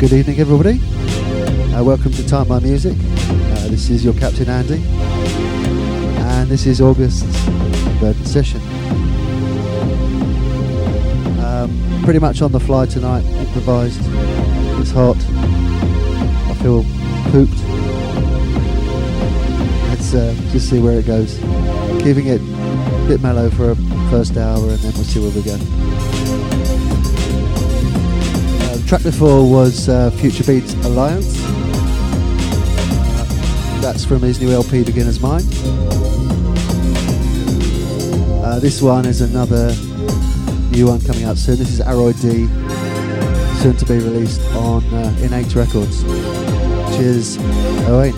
Good evening, everybody. Welcome to Timeline Music. This is your Captain Andy, and this is August's Verdant Session. Pretty much on the fly tonight, improvised. It's hot. I feel pooped. Let's just see where it goes. Keeping it a bit mellow for a first hour, and then we'll see where we go. Track before was Future Beat Alliance. That's from his new LP, Beginner's Mind. This one is another new one coming out soon. This is Aroy Dee, soon to be released on Innate Records. Cheers, Aroy.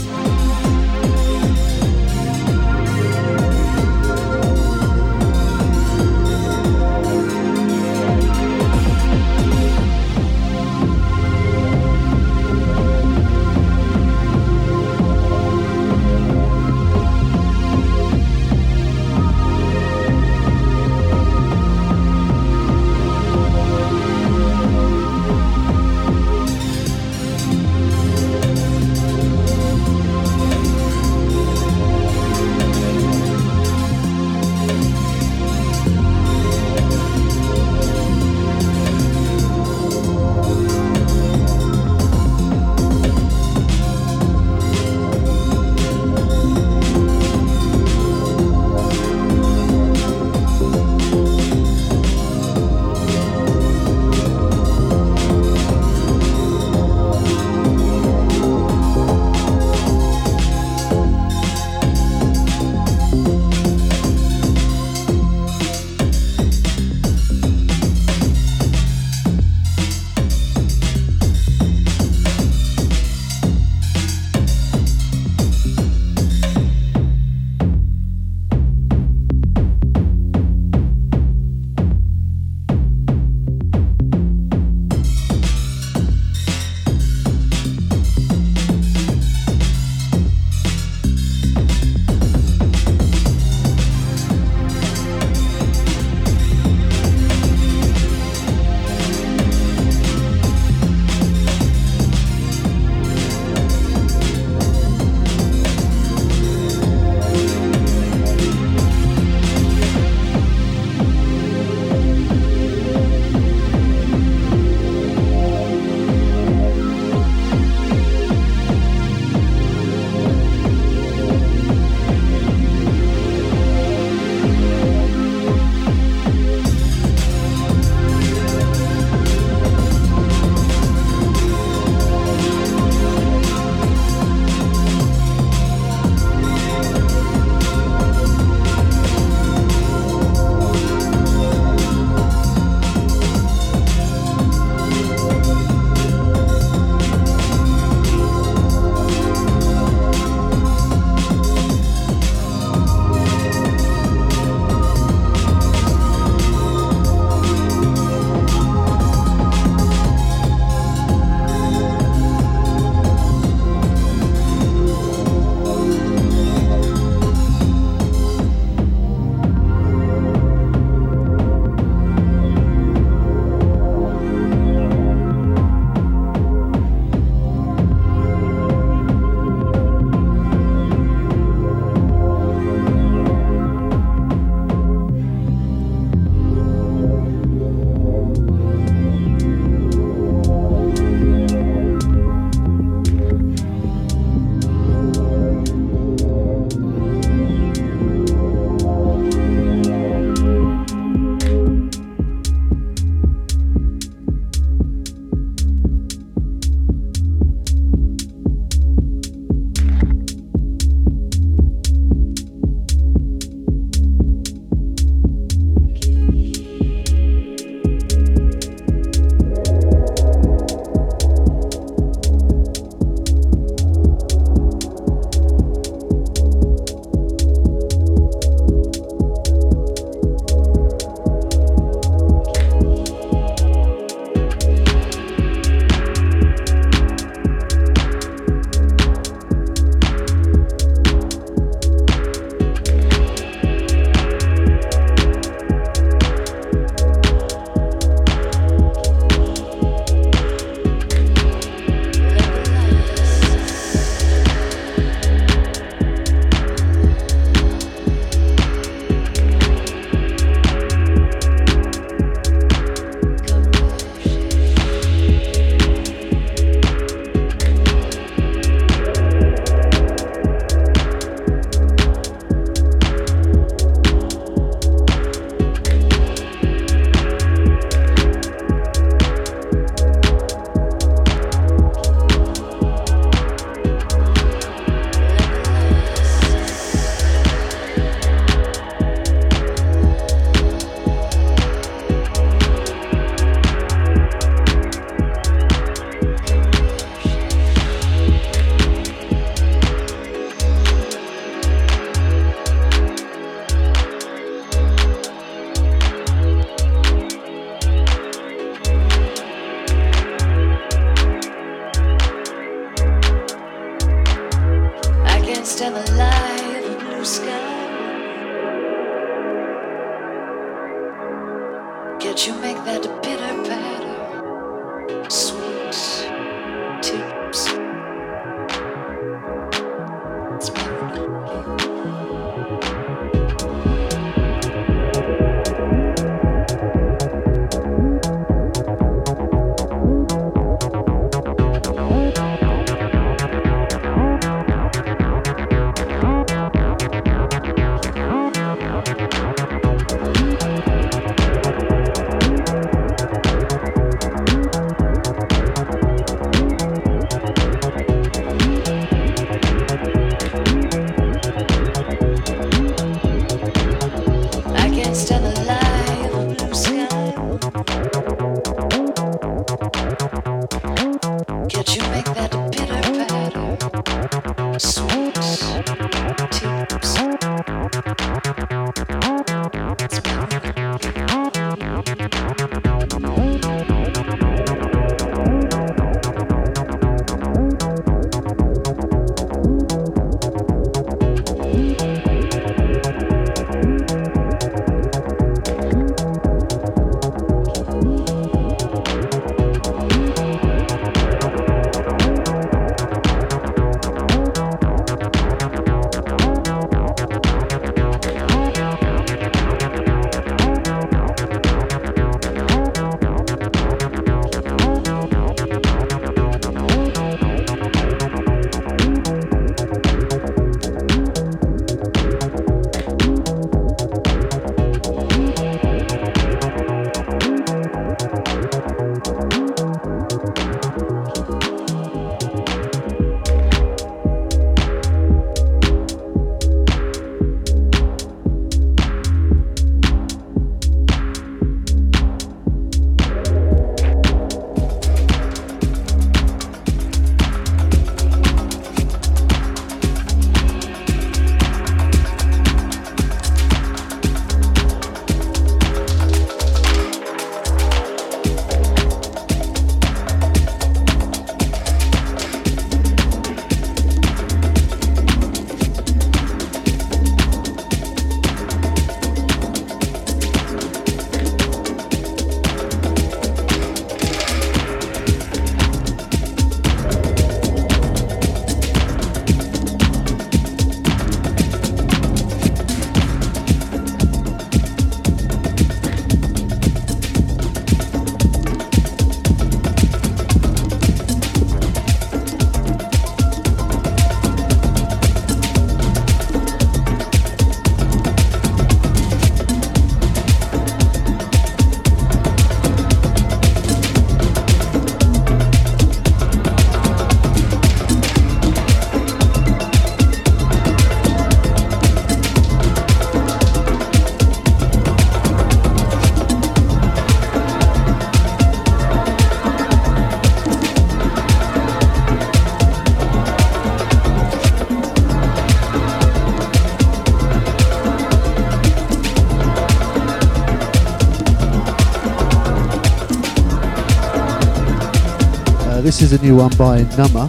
This is a new one by Nummer,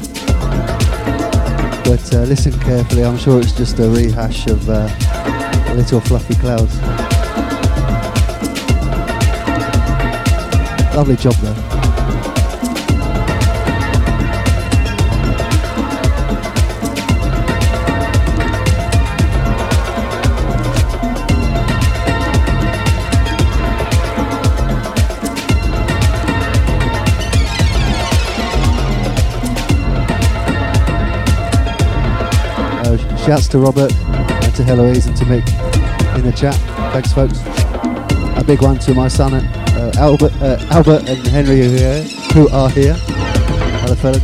but listen carefully. I'm sure it's just a rehash of Little Fluffy Clouds. Lovely job though. Shouts to Robert and to Heloise and to Mick in the chat. Thanks, folks. A big one to my son Albert and Henry who are here. Hello, fellas.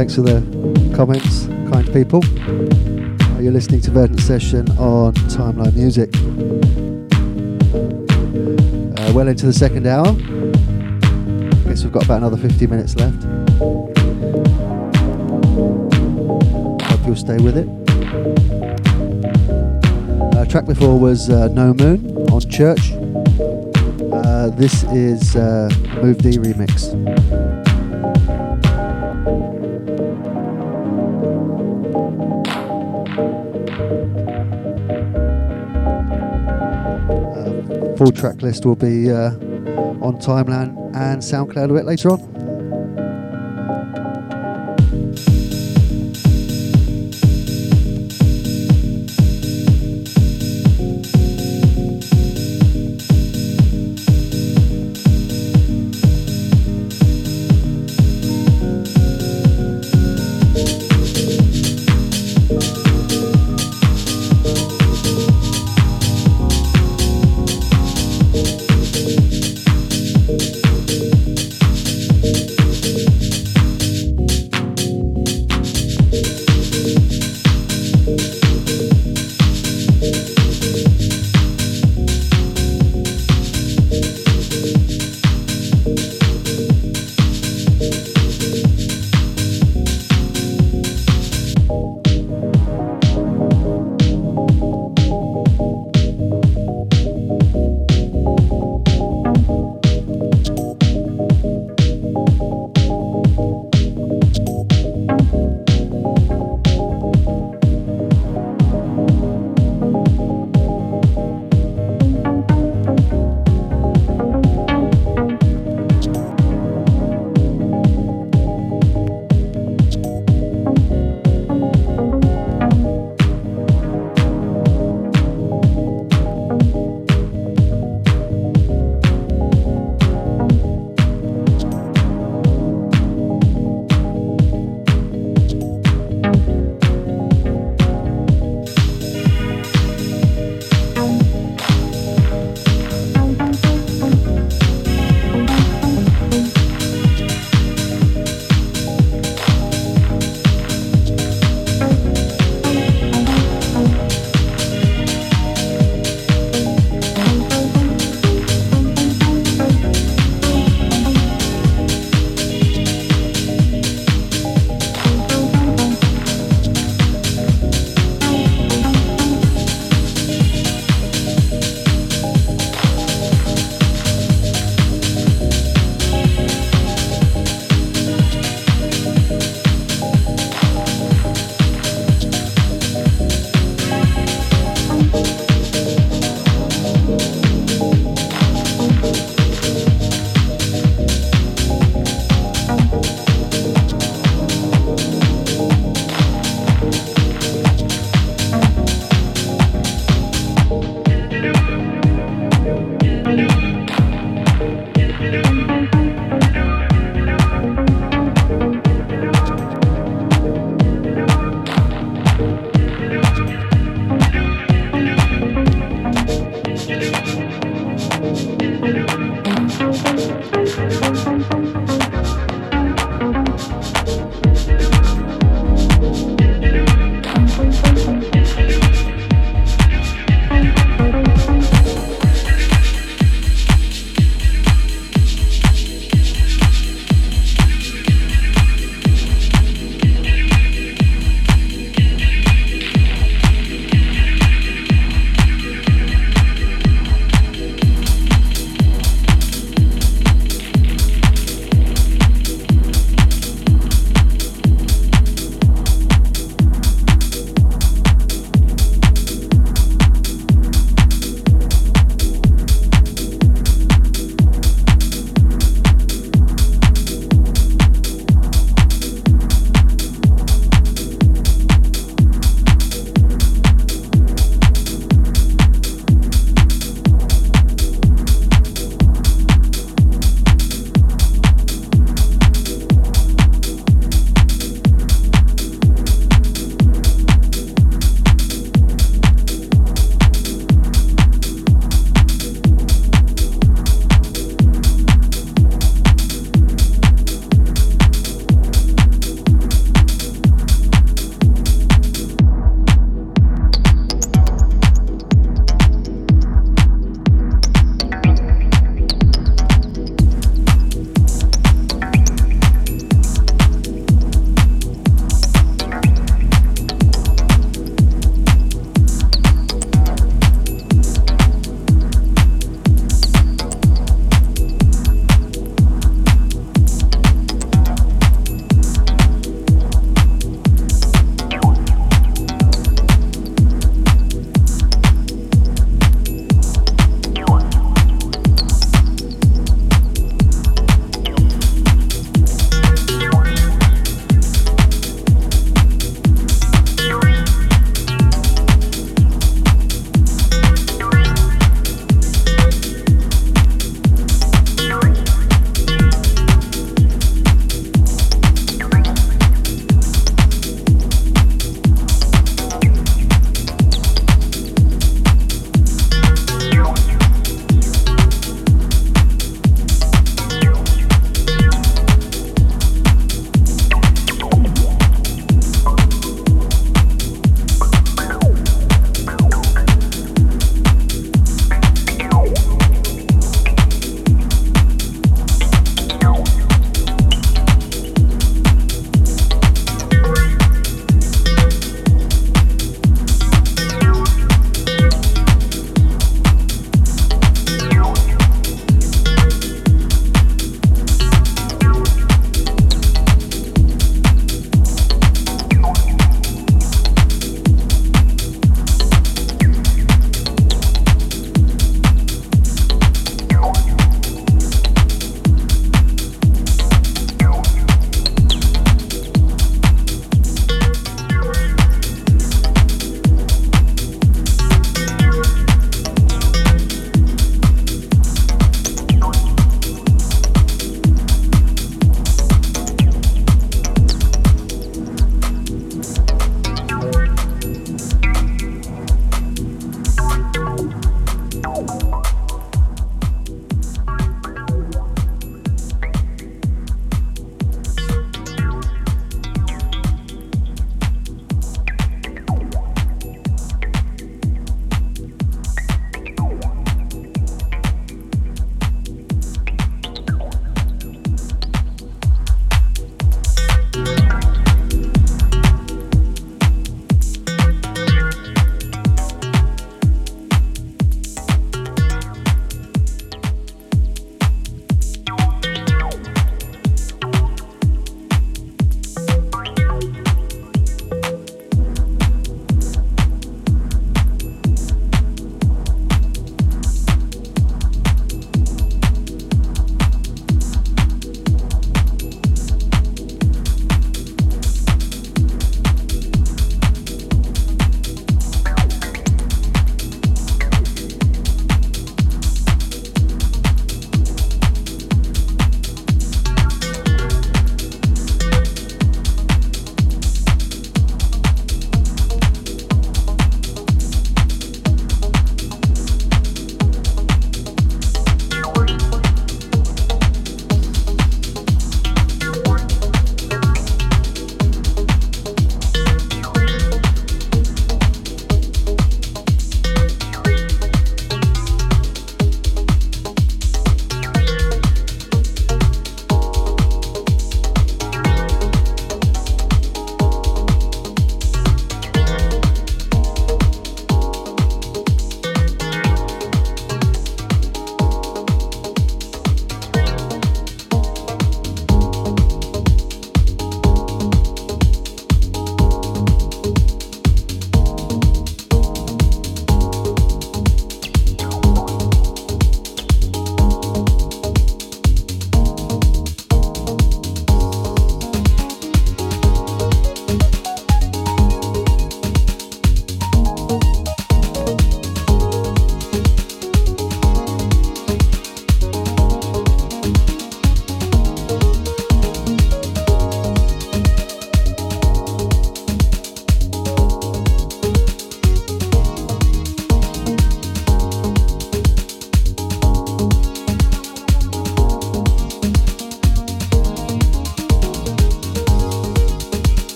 Thanks for the comments, kind people. You're listening to Verdant Session on Timeline Music. Well into the second hour. I guess we've got about another 50 minutes left. Hope you'll stay with it. Track before was No Moon on Church. This is Move D remix. Full track list will be on Timeline and SoundCloud a bit later on.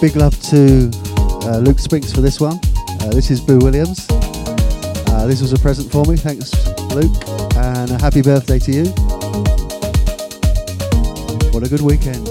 Big love to Luke Sprinks for this one. This is Boo Williams. This was a present for me. Thanks, Luke, and a happy birthday to you. What a good weekend.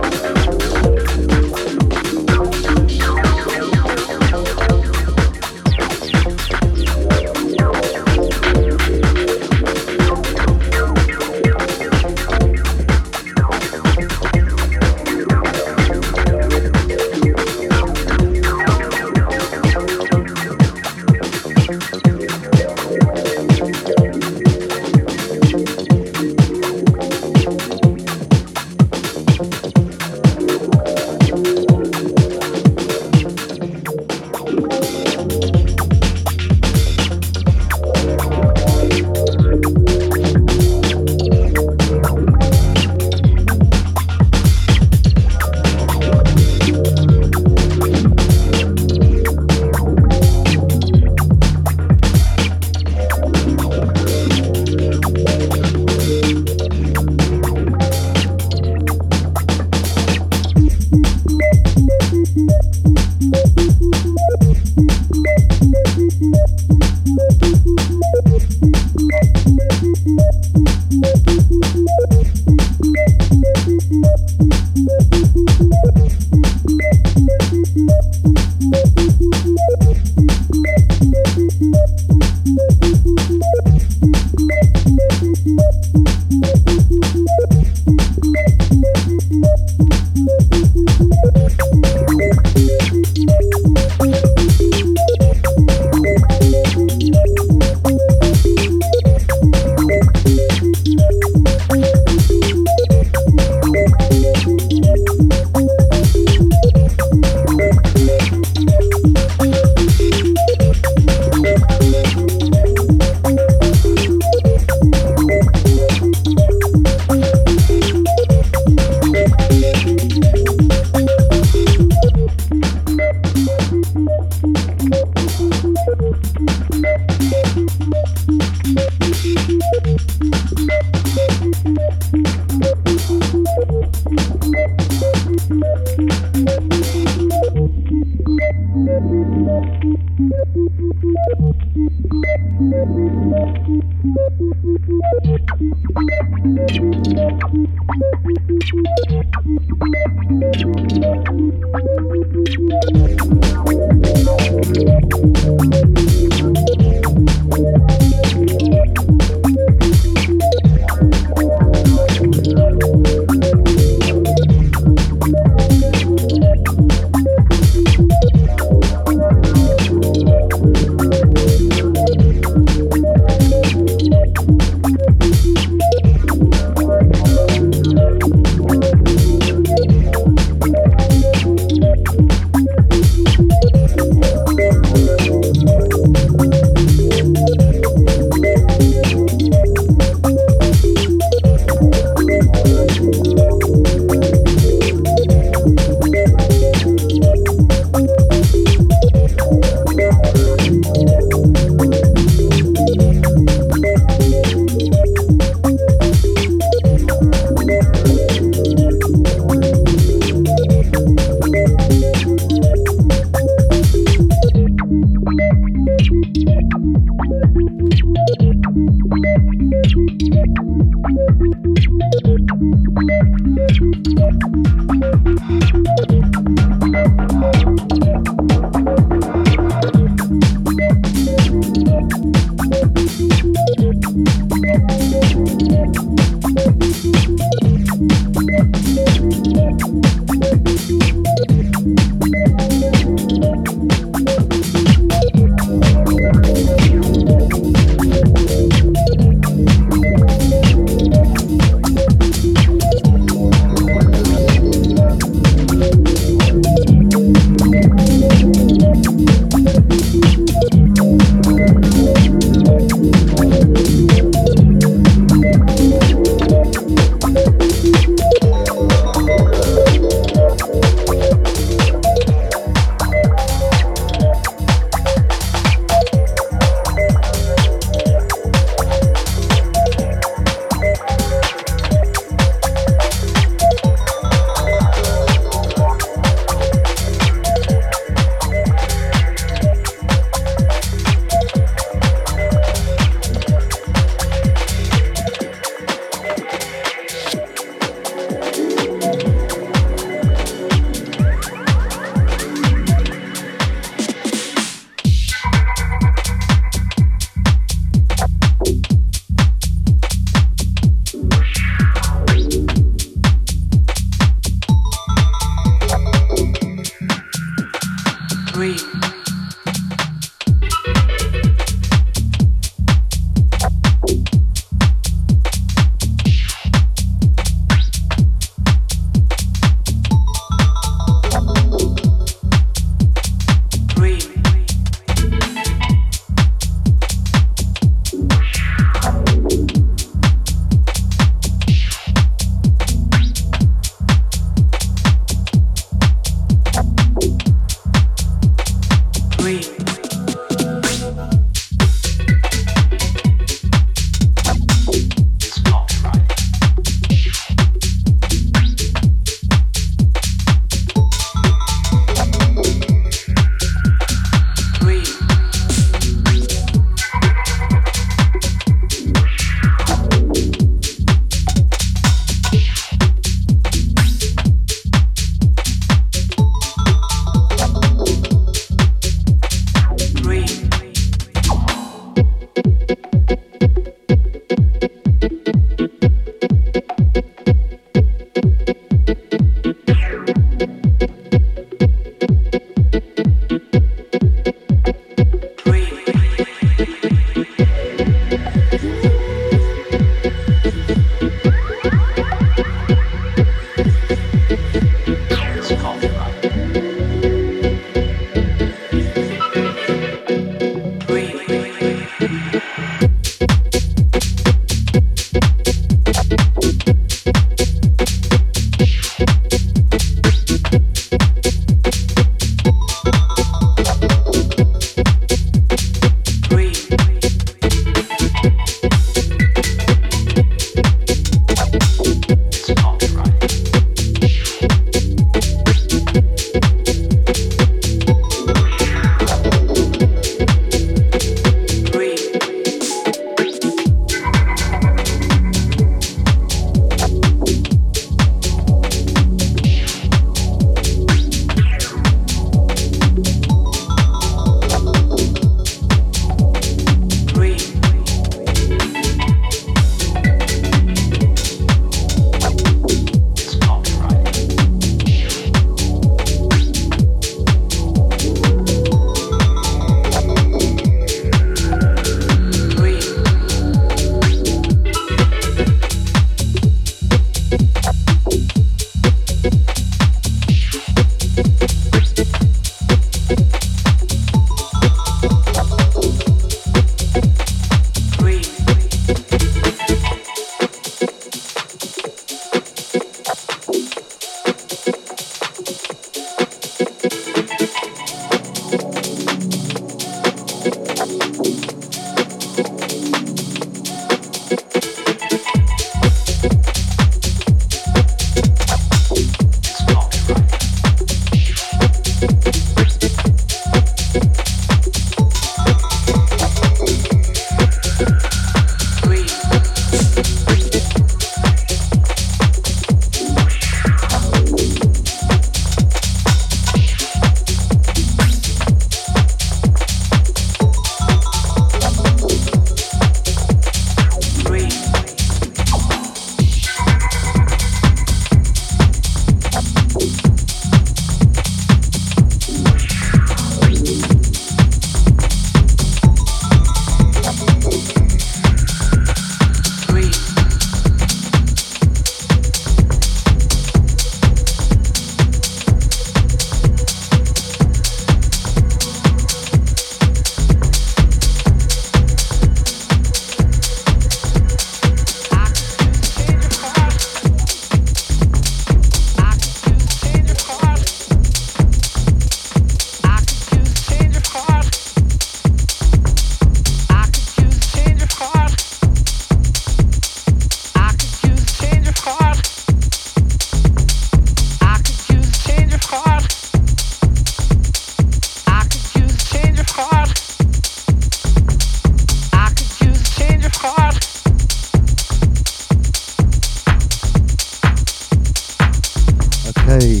Okay,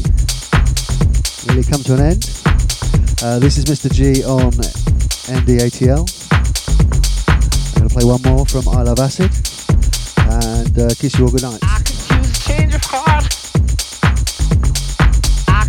really come to an end. This is Mr. G on NDATL. I'm going to play one more from I Love Acid and kiss you all good night. I could use a change of heart. I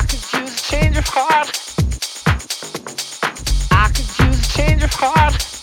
could use a change of heart.